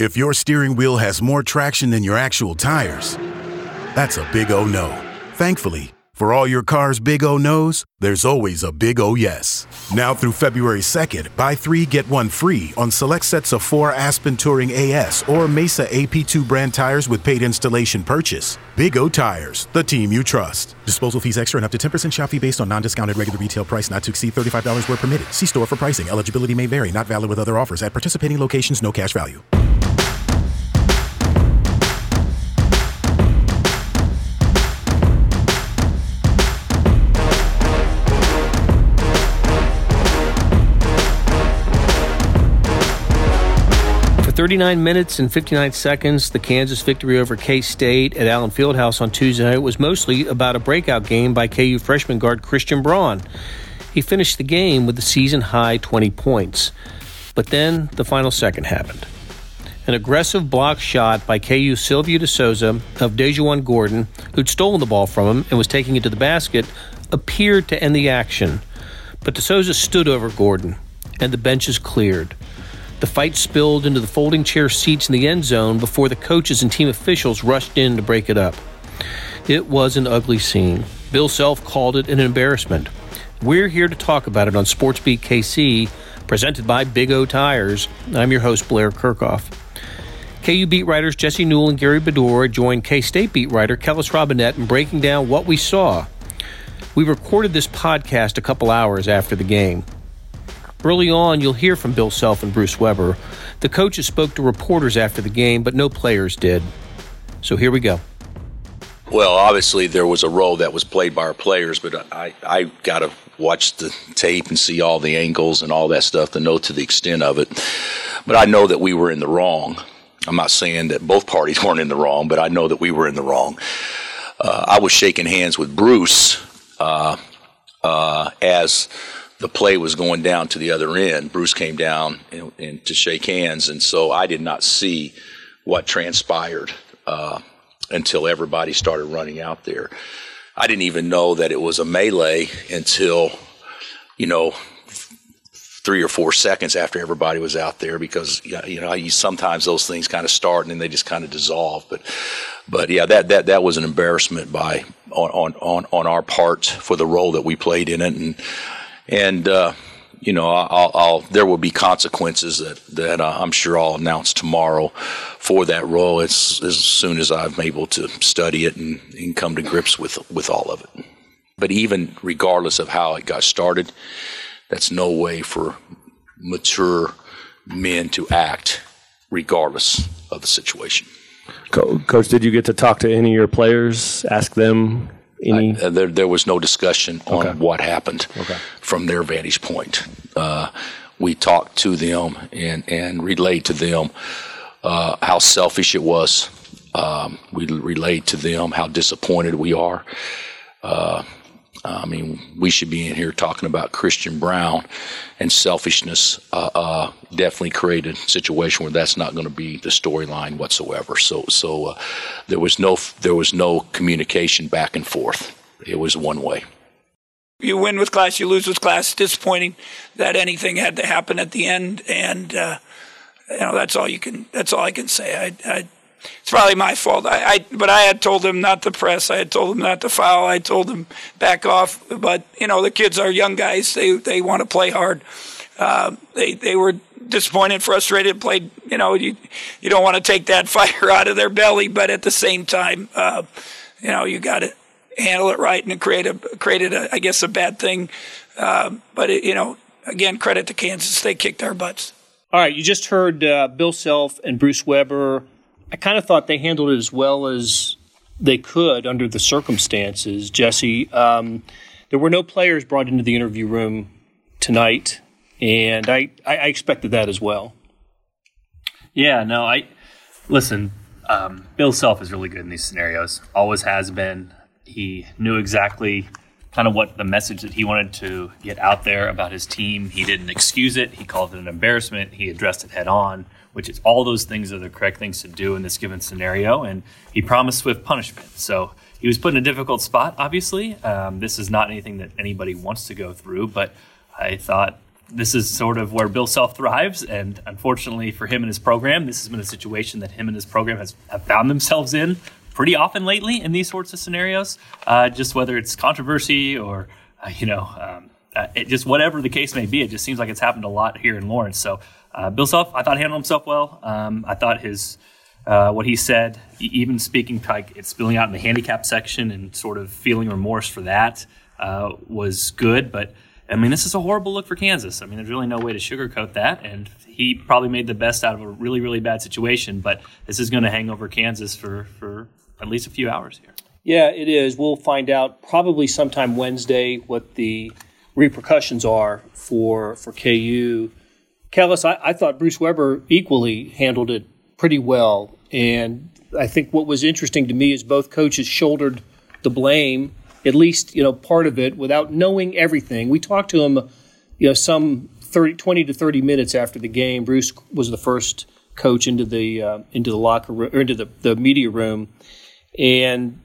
If your steering wheel has more traction than your actual tires, that's a big O no. Thankfully, for all your car's big O no's, there's always a big O yes. Now through February 2nd, buy 3, get 1 free on select sets of 4 Aspen Touring AS or Mesa AP2 brand tires with paid installation purchase. Big O Tires, the team you trust. Disposal fees extra and up to 10% shop fee based on non-discounted regular retail price not to exceed $35 where permitted. See store for pricing. Eligibility may vary. Not valid with other offers. At participating locations, no cash value. For 39 minutes and 59 seconds, the Kansas victory over K-State at Allen Fieldhouse on Tuesday night was mostly about a breakout game by KU freshman guard Christian Braun. He finished the game with a season-high 20 points. But then the final second happened. An aggressive block shot by KU Silvio De Souza of DaJuan Gordon, who'd stolen the ball from him and was taking it to the basket, appeared to end the action. But De Souza stood over Gordon, and the benches cleared. The fight spilled into the folding chair seats in the end zone before the coaches and team officials rushed in to break it up. It was an ugly scene. Bill Self called it an embarrassment. We're here to talk about it on Sportsbeat KC, presented by Big O Tires. I'm your host, Blair Kirkhoff. KU beat writers Jesse Newell and Gary Bedore joined K-State beat writer Kellis Robinette in breaking down what we saw. We recorded this podcast a couple hours after the game. Early on, you'll hear from Bill Self and Bruce Weber. The coaches spoke to reporters after the game, but no players did. So here we go. Well, obviously there was a role that was played by our players, but I got to watch the tape and see all the angles and all that stuff to know to the extent of it. But I know that we were in the wrong. I'm not saying that both parties weren't in the wrong, but I know that we were in the wrong. I was shaking hands with Bruce as the play was going down to the other end. Bruce came down and to shake hands, and so I did not see what transpired until everybody started running out there. I didn't even know that it was a melee until, 3 or 4 seconds after everybody was out there, because sometimes those things kind of start and then they just kind of dissolve. But yeah, that was an embarrassment on our part for the role that we played in it, and there will be consequences that I'm sure I'll announce tomorrow for that role as soon as I'm able to study it and come to grips with all of it. But even regardless of how it got started, that's no way for mature men to act regardless of the situation. Coach, did you get to talk to any of your players, ask them? There was no discussion on what happened from their vantage point. We talked to them and relayed to them how selfish it was. We relayed to them how disappointed we are. We should be in here talking about Christian Braun, and selfishness definitely created a situation where that's not going to be the storyline whatsoever. So there was no communication back and forth. It was one way. You win with class, you lose with class. Disappointing that anything had to happen at the end, and that's all I can say. It's probably my fault. But I had told them not to press. I had told them not to foul. I told them back off. But the kids are young guys. They want to play hard. They were disappointed, frustrated. Played. You don't want to take that fire out of their belly. But at the same time, you got to handle it right, and it created a bad thing. But credit to Kansas. They kicked our butts. All right, you just heard Bill Self and Bruce Weber. I kind of thought they handled it as well as they could under the circumstances, Jesse. There were no players brought into the interview room tonight, and I expected that as well. Yeah, no, Bill Self is really good in these scenarios, always has been. He knew exactly kind of what the message that he wanted to get out there about his team. He didn't excuse it. He called it an embarrassment. He addressed it head on, which is all those things are the correct things to do in this given scenario. And he promised swift punishment. So he was put in a difficult spot, obviously. This is not anything that anybody wants to go through, but I thought this is sort of where Bill Self thrives, and unfortunately for him and his program, this has been a situation that him and his program have found themselves in pretty often lately in these sorts of scenarios, just whether it's controversy or, just whatever the case may be. It just seems like it's happened a lot here in Lawrence. So Bill Self, I thought, handled himself well. I thought his what he said, even speaking like it's spilling out in the handicap section and sort of feeling remorse for that, was good. But I mean, this is a horrible look for Kansas. I mean, there's really no way to sugarcoat that, and he probably made the best out of a really, really bad situation, but this is going to hang over Kansas for at least a few hours here. Yeah, it is. We'll find out probably sometime Wednesday what the repercussions are for KU. Kellis, I thought Bruce Weber equally handled it pretty well, and I think what was interesting to me is both coaches shouldered the blame, at least, part of it, without knowing everything. We talked to him, some 20 to 30 minutes after the game. Bruce was the first coach into the locker room, or into the media room. And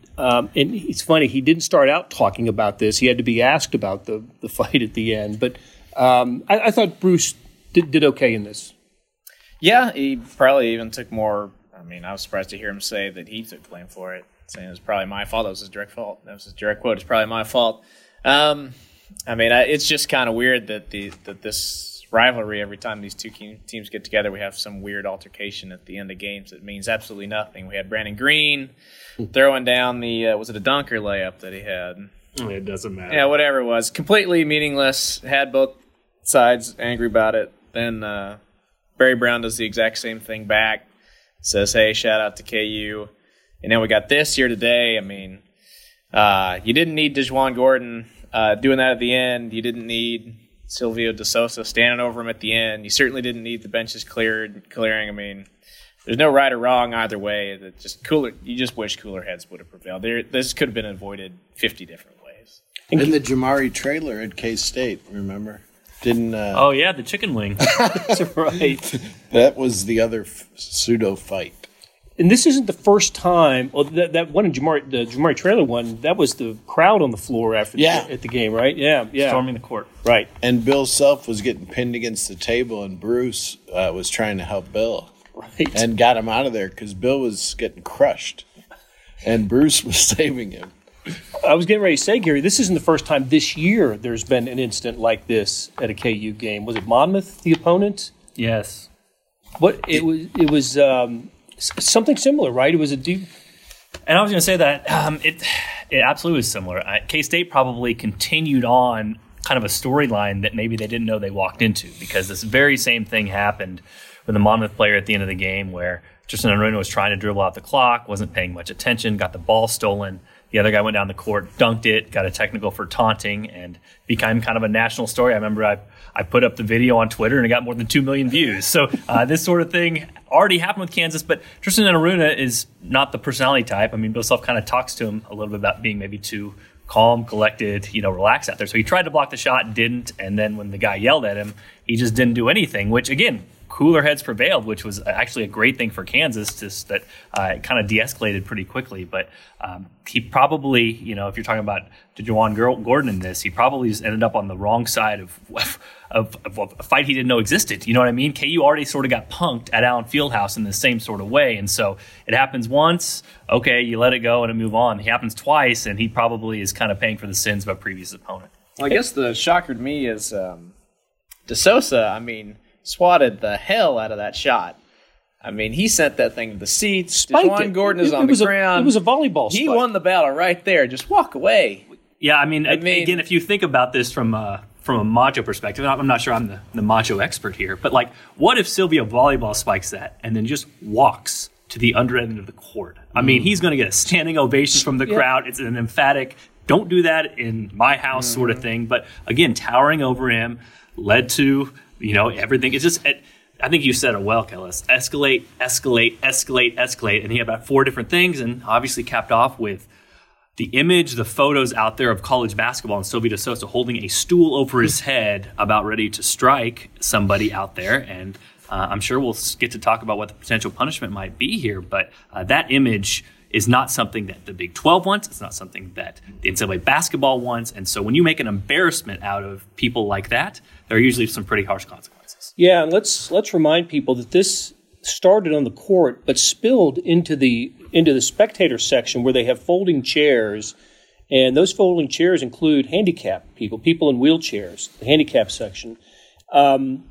it's funny, he didn't start out talking about this. He had to be asked about the fight at the end. But I thought Bruce did okay in this. Yeah, he probably even took more. I mean, I was surprised to hear him say that he took blame for it, saying it was probably my fault. That was his direct fault. That was his direct quote. It's probably my fault. It's just kind of weird that this rivalry, every time these two teams get together, we have some weird altercation at the end of games that means absolutely nothing. We had Brandon Green throwing down the was it a dunker layup that he had? It doesn't matter. Yeah, whatever it was, completely meaningless. Had both sides angry about it. Then Barry Brown does the exact same thing back. Says, hey, shout out to KU. And then we got this here today. I mean, you didn't need DaJuan Gordon doing that at the end. You didn't need Silvio De Souza standing over him at the end. You certainly didn't need the benches clearing. I mean, there's no right or wrong either way. That just cooler. You just wish cooler heads would have prevailed. This could have been avoided 50 different ways. And the Jamari trailer at K-State, remember? Didn't. Oh yeah, the chicken wing. That's right. That was the other pseudo fight. And this isn't the first time. Well, that one in the Jamari trailer one, that was the crowd on the floor after at the game, right? Yeah. Storming the court. Right. And Bill Self was getting pinned against the table, and Bruce was trying to help Bill. Right. And got him out of there because Bill was getting crushed, and Bruce was saving him. I was getting ready to say, Gary, this isn't the first time this year there's been an incident like this at a KU game. Was it Monmouth, the opponent? Yes. It was. Something similar, right? It was a deep... And I was going to say that it absolutely was similar. K-State probably continued on kind of a storyline that maybe they didn't know they walked into, because this very same thing happened with the Monmouth player at the end of the game, where Tristan Enaruna was trying to dribble out the clock, wasn't paying much attention, got the ball stolen. The other guy went down the court, dunked it, got a technical for taunting, and became kind of a national story. I remember I put up the video on Twitter, and it got more than 2 million views. So this sort of thing already happened with Kansas, but Tristan Enaruna is not the personality type. I mean, Bill Self kind of talks to him a little bit about being maybe too calm, collected, relaxed out there. So he tried to block the shot, didn't, and then when the guy yelled at him, he just didn't do anything, which, again, cooler heads prevailed, which was actually a great thing for Kansas, just that it kind of de-escalated pretty quickly. But he probably, if you're talking about DaJuan Gordon in this, he probably just ended up on the wrong side of a fight he didn't know existed. You know what I mean? KU already sort of got punked at Allen Fieldhouse in the same sort of way. And so it happens once, okay, you let it go and move on. It happens twice, and he probably is kind of paying for the sins of a previous opponent. Well, I guess the shocker to me is De Souza, swatted the hell out of that shot. I mean, he sent that thing to the seats. DaJuan Gordon is on the ground. It was a volleyball spike. He won the battle right there. Just walk away. Yeah, again, if you think about this from a macho perspective, I'm not sure I'm the macho expert here, but like, what if Silvio volleyball spikes that and then just walks to the under end of the court? I mean, he's going to get a standing ovation from the crowd. It's an emphatic, don't do that in my house sort of thing. But again, towering over him led to... everything. It's just, I think you said it well, Kellis. Escalate, escalate, escalate, escalate. And he had about 4 different things, and obviously capped off with the image, the photos out there of college basketball and Silvio De Souza holding a stool over his head about ready to strike somebody out there. And I'm sure we'll get to talk about what the potential punishment might be here, but that image is not something that the Big 12 wants. It's not something that the NCAA basketball wants. And so when you make an embarrassment out of people like that, there are usually some pretty harsh consequences. Yeah, and let's remind people that this started on the court but spilled into the spectator section where they have folding chairs. And those folding chairs include handicapped people, people in wheelchairs, the handicap section. Who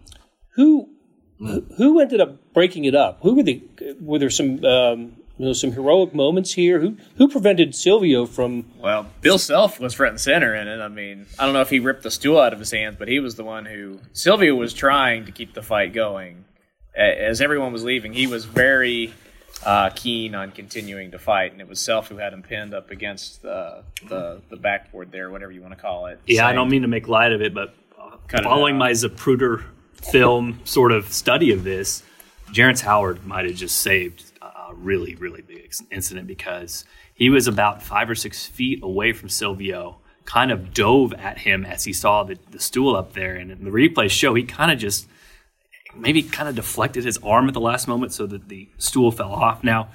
ended up breaking it up? Were there some some heroic moments here? Who prevented Silvio from? Well, Bill Self was front and center in it. I mean, I don't know if he ripped the stool out of his hands, but he was the one who Silvio was trying to keep the fight going. As everyone was leaving, he was very keen on continuing to fight, and it was Self who had him pinned up against the backboard there, whatever you want to call it. Yeah, I don't mean to make light of it, but following my Zapruder film sort of study of this, Jerrance Howard might have just saved a really, really big incident because he was about 5 or 6 feet away from Silvio, kind of dove at him as he saw the stool up there. And in the replays show, he kind of just deflected his arm at the last moment so that the stool fell off. Now,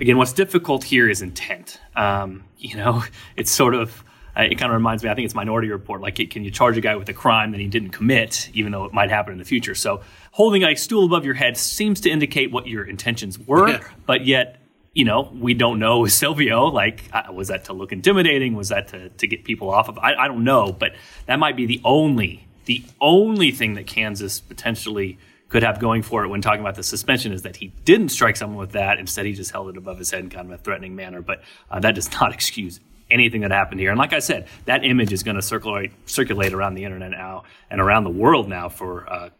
again, what's difficult here is intent. It's sort of, it kind of reminds me, I think it's Minority Report, like, can you charge a guy with a crime that he didn't commit, even though it might happen in the future? So holding a stool above your head seems to indicate what your intentions were, yeah. But yet, we don't know with Silvio, like, was that to look intimidating? Was that to get people off of? I don't know, but that might be the only thing that Kansas potentially could have going for it when talking about the suspension is that he didn't strike someone with that. Instead, he just held it above his head in kind of a threatening manner. But that does not excuse anything that happened here. And like I said, that image is going to circulate around the internet now and around the world now for at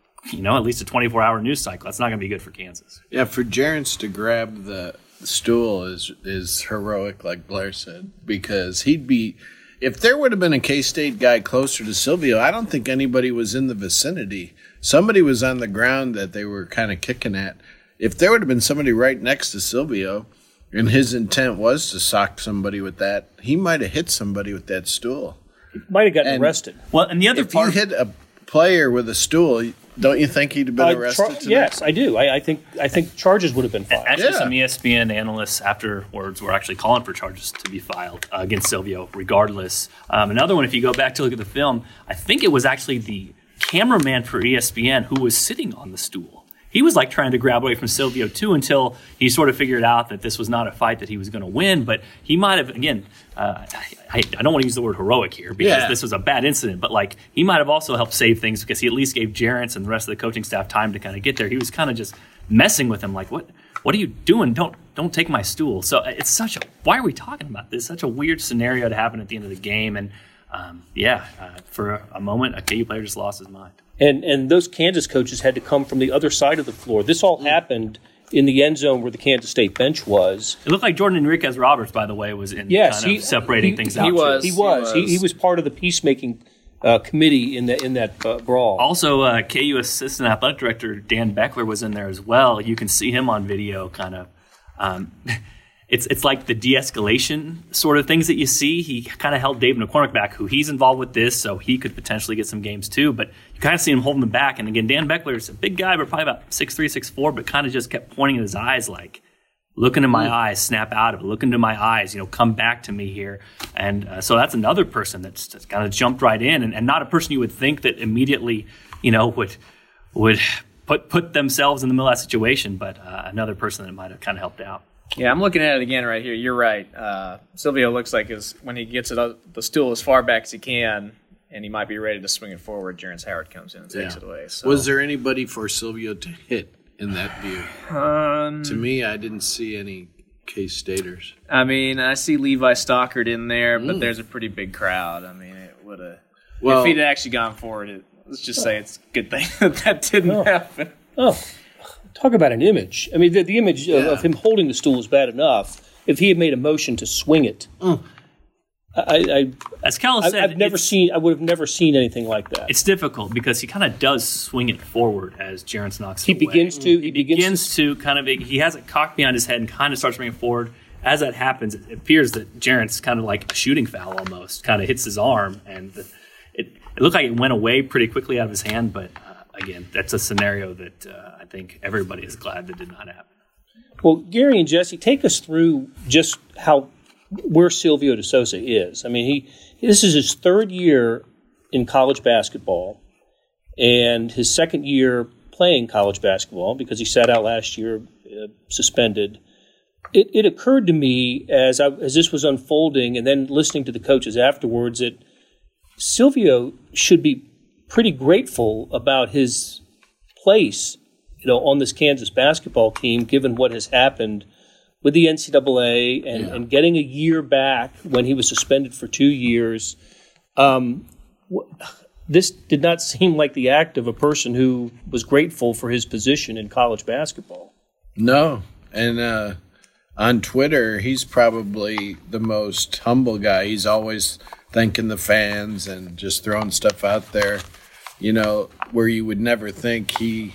least a 24-hour news cycle. That's not going to be good for Kansas. Yeah, for Jerrance to grab the stool is heroic, like Blair said, because he'd be. If there would have been a K-State guy closer to Silvio, I don't think anybody was in the vicinity. Somebody was on the ground that they were kind of kicking at. If there would have been somebody right next to Silvio and his intent was to sock somebody with that, he might have hit somebody with that stool. He might have gotten arrested. Well, and the other part. If you hit a player with a stool, don't you think he'd have been arrested? Yes, I do. I think charges would have been filed. Actually, some ESPN analysts afterwards were actually calling for charges to be filed against Silvio, regardless. Another one, if you go back to look at the film, I think it was actually the cameraman for ESPN who was sitting on the stool. He was like trying to grab away from Silvio too until he sort of figured out that this was not a fight that he was going to win. But he might have, again, I don't want to use the word heroic here because this was a bad incident. But like he might have also helped save things because he at least gave Jerrance and the rest of the coaching staff time to kind of get there. He was kind of just messing with him like, what are you doing? Don't take my stool. So it's why are we talking about this? Such a weird scenario to happen at the end of the game. And for a moment, a KU player just lost his mind. And those Kansas coaches had to come from the other side of the floor. This all happened in the end zone where the Kansas State bench was. It looked like Jordan Enriquez Roberts, by the way, was in separating things out. He was. He was part of the peacemaking committee in that brawl. Also, KU assistant athletic director Dan Beckler was in there as well. You can see him on video kind of It's like the de-escalation sort of things that you see. He kind of held Dave McCormick back, who he's involved with this, so he could potentially get some games too. But you kind of see him holding them back. And again, Dan Beckler is a big guy, but probably about 6'3", 6'4", but kind of just kept pointing at his eyes like, look into my eyes, snap out of it, look into my eyes, come back to me here. And so that's another person that's kind of jumped right in and not a person you would think that immediately, would put themselves in the middle of that situation, but another person that might have kind of helped out. Yeah, I'm looking at it again right here. You're right. Silvio looks like when he gets it up, the stool as far back as he can, and he might be ready to swing it forward. Jerrance Howard comes in and takes it away. So. Was there anybody for Silvio to hit in that view? To me, I didn't see any K-Staters. I mean, I see Levi Stockard in there, but there's a pretty big crowd. I mean, it would have. Well, if he'd actually gone forward, let's just say it's a good thing that didn't happen. Oh. Talk about an image. I mean, the image of him holding the stool is bad enough. If he had made a motion to swing it, as Kellis said, I would have never seen anything like that. It's difficult because he kind of does swing it forward as Jerrance knocks it away. He begins to he has it cocked behind his head and kind of starts bringing it forward. As that happens, it appears that Jerrance kind of like a shooting foul almost, kind of hits his arm, and it looked like it went away pretty quickly out of his hand, but. Again, that's a scenario that I think everybody is glad that did not happen. Well, Gary and Jesse, take us through just how where Silvio De Souza is. I mean, this is his third year in college basketball and his second year playing college basketball because he sat out last year suspended. It occurred to me as this was unfolding and then listening to the coaches afterwards that Silvio should be pretty grateful about his place, on this Kansas basketball team, given what has happened with the NCAA and getting a year back when he was suspended for 2 years. This did not seem like the act of a person who was grateful for his position in college basketball. No. And on Twitter, he's probably the most humble guy. He's always thanking the fans and just throwing stuff out there, where you would never think he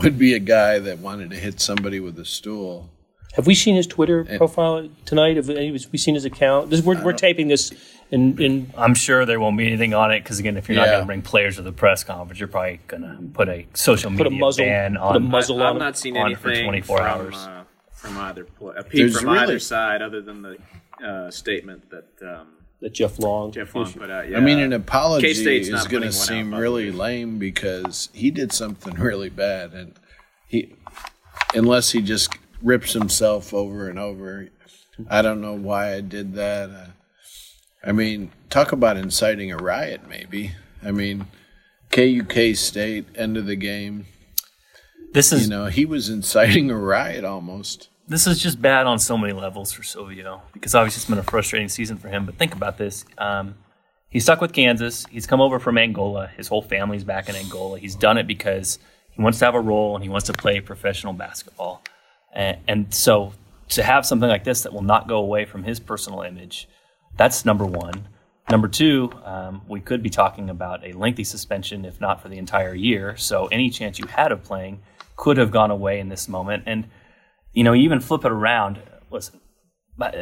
would be a guy that wanted to hit somebody with a stool. Have we seen his Twitter profile tonight? Have we seen his account? We're taping this. I'm sure there won't be anything on it because, again, if you're not going to bring players to the press conference, you're probably going to put a social media ban on. Put a muzzle on. I've not seen anything for 24 hours. From either either side, other than the statement that Jeff Long put out. Yeah. I mean, an apology is going to seem really lame because he did something really bad, and unless he just rips himself over and over. I don't know why I did that. I mean, talk about inciting a riot, maybe. I mean, K-State, end of the game. This is, he was inciting a riot almost. This is just bad on so many levels for Silvio because obviously it's been a frustrating season for him. But think about this. He's stuck with Kansas. He's come over from Angola. His whole family's back in Angola. He's done it because he wants to have a role and he wants to play professional basketball. And so to have something like this that will not go away from his personal image, that's number one. Number two, we could be talking about a lengthy suspension, if not for the entire year. So any chance you had of playing could have gone away in this moment. And, you even flip it around. Listen,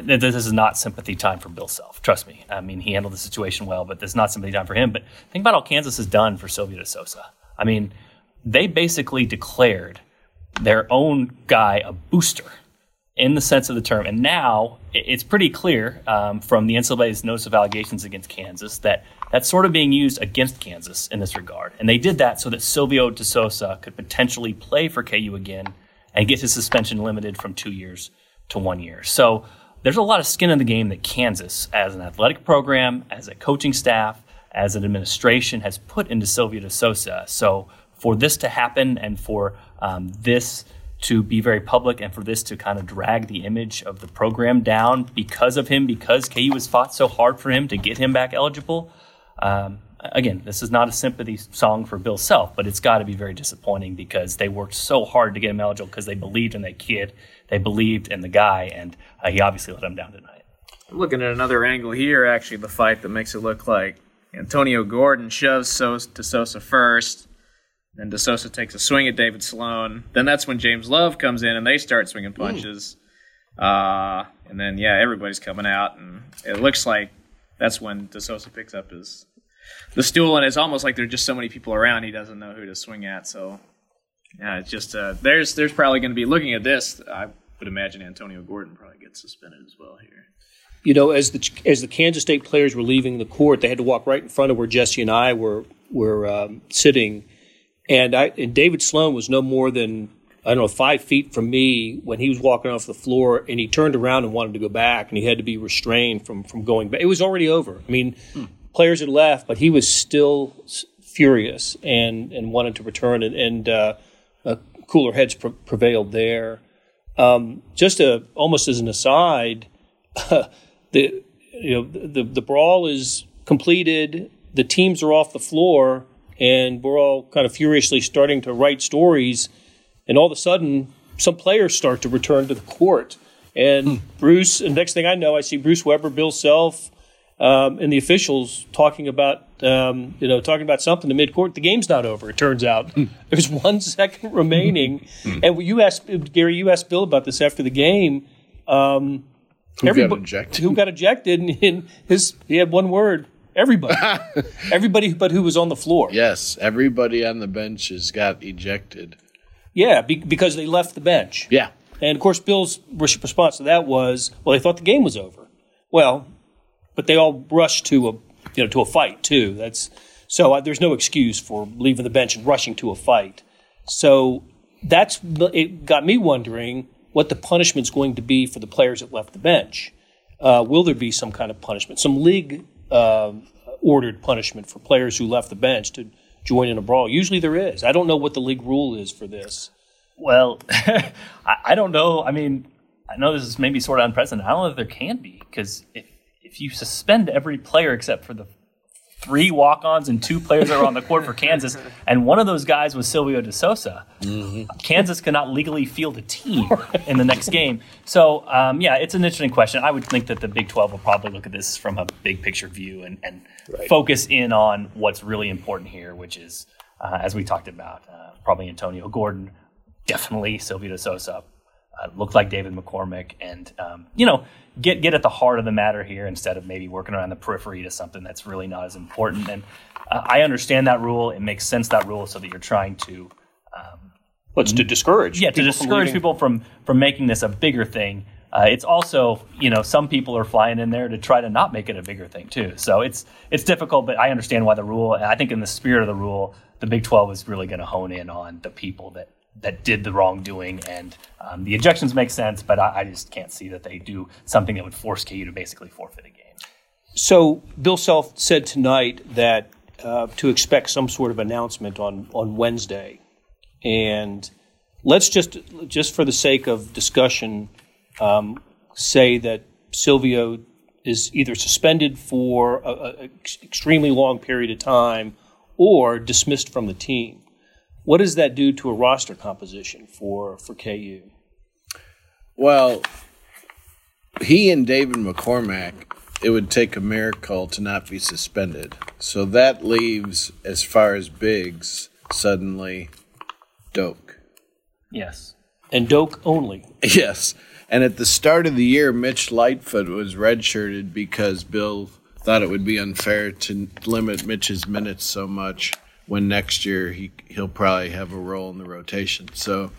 this is not sympathy time for Bill Self. Trust me. I mean, he handled the situation well, but this is not sympathy time for him. But think about all Kansas has done for Silvio De Souza. I mean, they basically declared their own guy a booster in the sense of the term. And now it's pretty clear from the NCAA's Notice of Allegations against Kansas that that's sort of being used against Kansas in this regard. And they did that so that Silvio De Souza could potentially play for KU again and get his suspension limited from 2 years to 1 year. So there's a lot of skin in the game that Kansas, as an athletic program, as a coaching staff, as an administration, has put into Silvio De Souza. So for this to happen and for this to be very public and for this to kind of drag the image of the program down because of him, because KU has fought so hard for him to get him back eligible. Again, this is not a sympathy song for Bill Self, but it's got to be very disappointing because they worked so hard to get him eligible because they believed in that kid, they believed in the guy, and he obviously let him down tonight. I'm looking at another angle here, actually, the fight that makes it look like Antonio Gordon shoves De Souza first. Then De Souza takes a swing at David Sloan. Then that's when James Love comes in and they start swinging punches. And then, everybody's coming out. And it looks like that's when De Souza picks up the stool. And it's almost like there are just so many people around he doesn't know who to swing at. So, it's just there's probably going to be, looking at this, I would imagine Antonio Gordon probably gets suspended as well here. As the Kansas State players were leaving the court, they had to walk right in front of where Jesse and I were sitting. And David Sloan was no more than, 5 feet from me when he was walking off the floor, and he turned around and wanted to go back, and he had to be restrained from going back. It was already over. I mean, players had left, but he was still furious and wanted to return, and cooler heads prevailed there. Almost as an aside, the brawl is completed. The teams are off the floor. And we're all kind of furiously starting to write stories. And all of a sudden, some players start to return to the court. And next thing I know, I see Bruce Weber, Bill Self, and the officials talking about, something to mid-court. The game's not over, it turns out. There's 1 second remaining. And you asked Bill about this after the game. Who got ejected? And he had one word. Everybody but who was on the floor. Yes, everybody on the benches got ejected. Yeah, because they left the bench. Yeah. And, of course, Bill's response to that was, well, they thought the game was over. Well, but they all rushed to a fight, too. So there's no excuse for leaving the bench and rushing to a fight. So it got me wondering what the punishment's going to be for the players that left the bench. Will there be some kind of punishment, some league-ordered punishment for players who left the bench to join in a brawl? Usually there is. I don't know what the league rule is for this. Well, I don't know. I mean, I know this is maybe sort of unprecedented. I don't know if there can be, because if you suspend every player except for the three walk-ons and two players that were on the court for Kansas, and one of those guys was Silvio De Souza, Kansas could not legally field a team in the next game. So, it's an interesting question. I would think that the Big 12 will probably look at this from a big-picture view and focus in on what's really important here, which is, as we talked about, probably Antonio Gordon, definitely Silvio De Souza, looked like David McCormick, and get at the heart of the matter here instead of maybe working around the periphery to something that's really not as important. And I understand that rule; it makes sense, that rule, so that you're trying to discourage people from making this a bigger thing. It's also some people are flying in there to try to not make it a bigger thing too. So it's difficult, but I understand why the rule. And I think in the spirit of the rule, the Big 12 is really going to hone in on the people that did the wrongdoing, and the ejections make sense, but I just can't see that they do something that would force KU to basically forfeit a game. So Bill Self said tonight that to expect some sort of announcement on Wednesday. And let's just for the sake of discussion, say that Silvio is either suspended for an extremely long period of time or dismissed from the team. What does that do to a roster composition for KU? Well, he and David McCormack, it would take a miracle to not be suspended. So that leaves, as far as bigs, suddenly Doak. Yes. And Doak only. Yes. And at the start of the year, Mitch Lightfoot was redshirted because Bill thought it would be unfair to limit Mitch's minutes so much, when next year he'll probably have a role in the rotation. So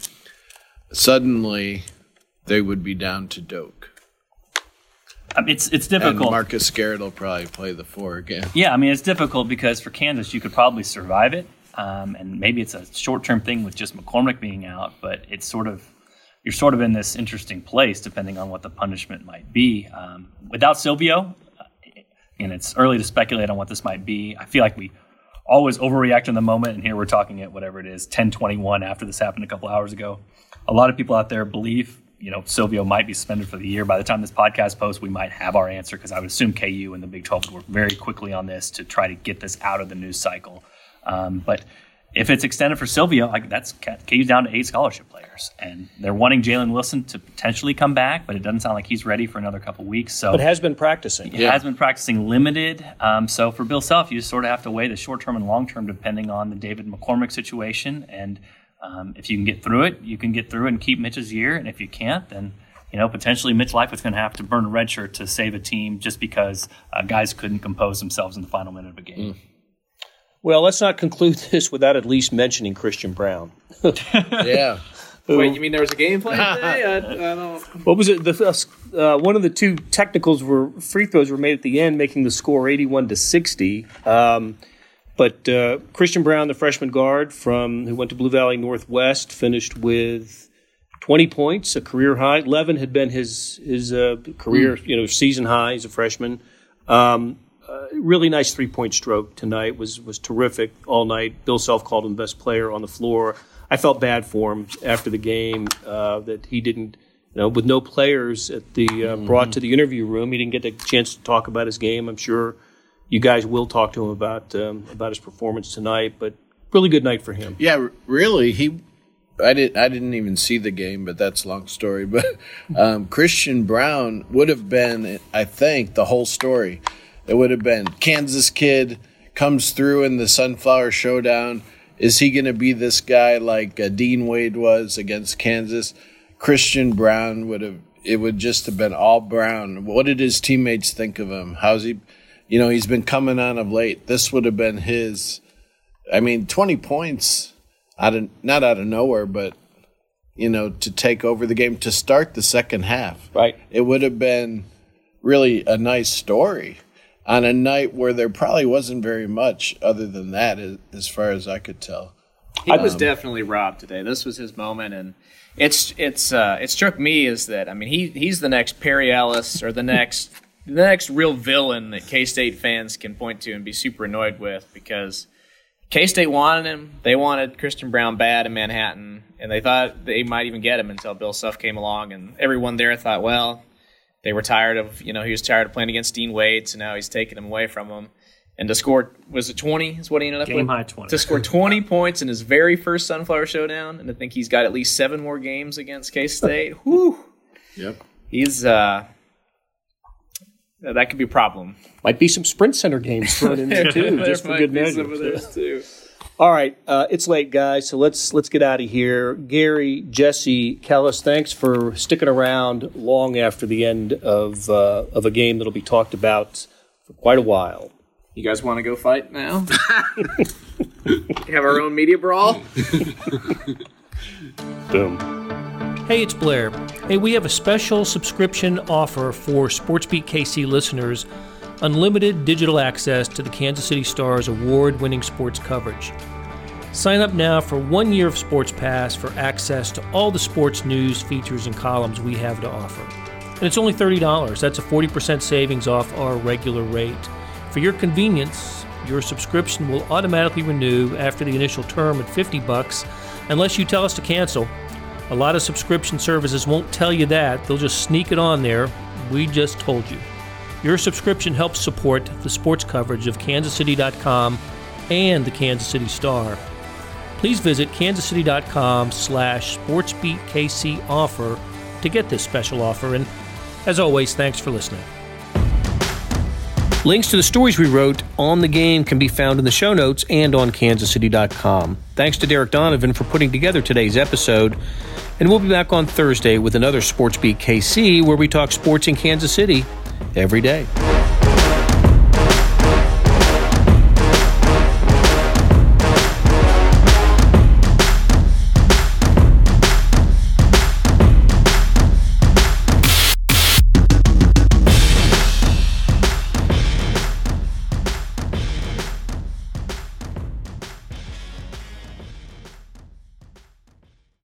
suddenly they would be down to Doak. I mean, it's difficult. And Marcus Garrett will probably play the four again. Yeah, I mean, it's difficult because for Kansas you could probably survive it, and maybe it's a short-term thing with just McCormick being out, but it's sort of you're sort of in this interesting place depending on what the punishment might be. Without Silvio, and it's early to speculate on what this might be, I feel like we always overreact in the moment, and here we're talking at whatever it is, 10:21 after this happened a couple hours ago. A lot of people out there believe, Silvio might be suspended for the year. By the time this podcast posts, we might have our answer, because I would assume KU and the Big 12 would work very quickly on this to try to get this out of the news cycle. But if it's extended for Silvio, that's KU's down to 8 scholarship players, and they're wanting Jalen Wilson to potentially come back, but it doesn't sound like he's ready for another couple weeks. So, but has been practicing. He has been practicing limited. So for Bill Self, you just sort of have to weigh the short-term and long-term depending on the David McCormick situation. And if you can get through it, you can get through it and keep Mitch's year. And if you can't, then potentially Mitch Lightfoot's going to have to burn a red shirt to save a team just because guys couldn't compose themselves in the final minute of a game. Mm. Well, let's not conclude this without at least mentioning Christian Braun. Yeah. Wait, you mean there was a game plan today? I don't. What was it? One of the two technicals were free throws were made at the end, making the score 81-60. But Christian Braun, the freshman guard who went to Blue Valley Northwest, finished with 20 points, a career high. 11 had been his career season high as a freshman. Really nice three-point stroke tonight, was terrific all night. Bill Self called him the best player on the floor. I felt bad for him after the game that he didn't, with no players at the brought to the interview room, he didn't get the chance to talk about his game. I'm sure you guys will talk to him about his performance tonight, but really good night for him. Yeah, really, I didn't even see the game, but that's a long story. But Christian Braun would have been, I think, the whole story. It would have been Kansas kid comes through in the Sunflower Showdown. Is he going to be this guy like Dean Wade was against Kansas? Christian Braun would just have been all Braun. What did his teammates think of him? How's he? He's been coming on of late. This would have been his. 20 points, not out of nowhere, but to take over the game to start the second half. Right. It would have been really a nice story on a night where there probably wasn't very much other than that, as far as I could tell. He was definitely robbed today. This was his moment, and it struck me is that, he's the next Perry Ellis or the next real villain that K-State fans can point to and be super annoyed with, because K-State wanted him. They wanted Christian Braun bad in Manhattan, and they thought they might even get him until Bill Self came along, and everyone there thought, well, they were tired of, he was tired of playing against Dean Wade, so now he's taking him away from him. And to score, was it 20 is what he ended up with? Game high 20. To score 20 points in his very first Sunflower Showdown, and I think he's got at least 7 more games against K-State. Whew. Yep. He's, that could be a problem. Might be some Sprint Center games thrown in there, too, just for good measure. All right, it's late, guys, so let's get out of here. Gary, Jesse, Kellis, thanks for sticking around long after the end of a game that'll be talked about for quite a while. You guys want to go fight now? Have our own media brawl? Boom. Hey, it's Blair. Hey, we have a special subscription offer for Sportsbeat KC listeners. Unlimited digital access to the Kansas City Star's award-winning sports coverage. Sign up now for 1 year of Sports Pass for access to all the sports news, features, and columns we have to offer. And it's only $30. That's a 40% savings off our regular rate. For your convenience, your subscription will automatically renew after the initial term at $50 unless you tell us to cancel. A lot of subscription services won't tell you that. They'll just sneak it on there. We just told you. Your subscription helps support the sports coverage of KansasCity.com and the Kansas City Star. Please visit KansasCity.com/SportsbeatKCoffer to get this special offer. And as always, thanks for listening. Links to the stories we wrote on the game can be found in the show notes and on KansasCity.com. Thanks to Derek Donovan for putting together today's episode. And we'll be back on Thursday with another Sportsbeat KC, where we talk sports in Kansas City every day.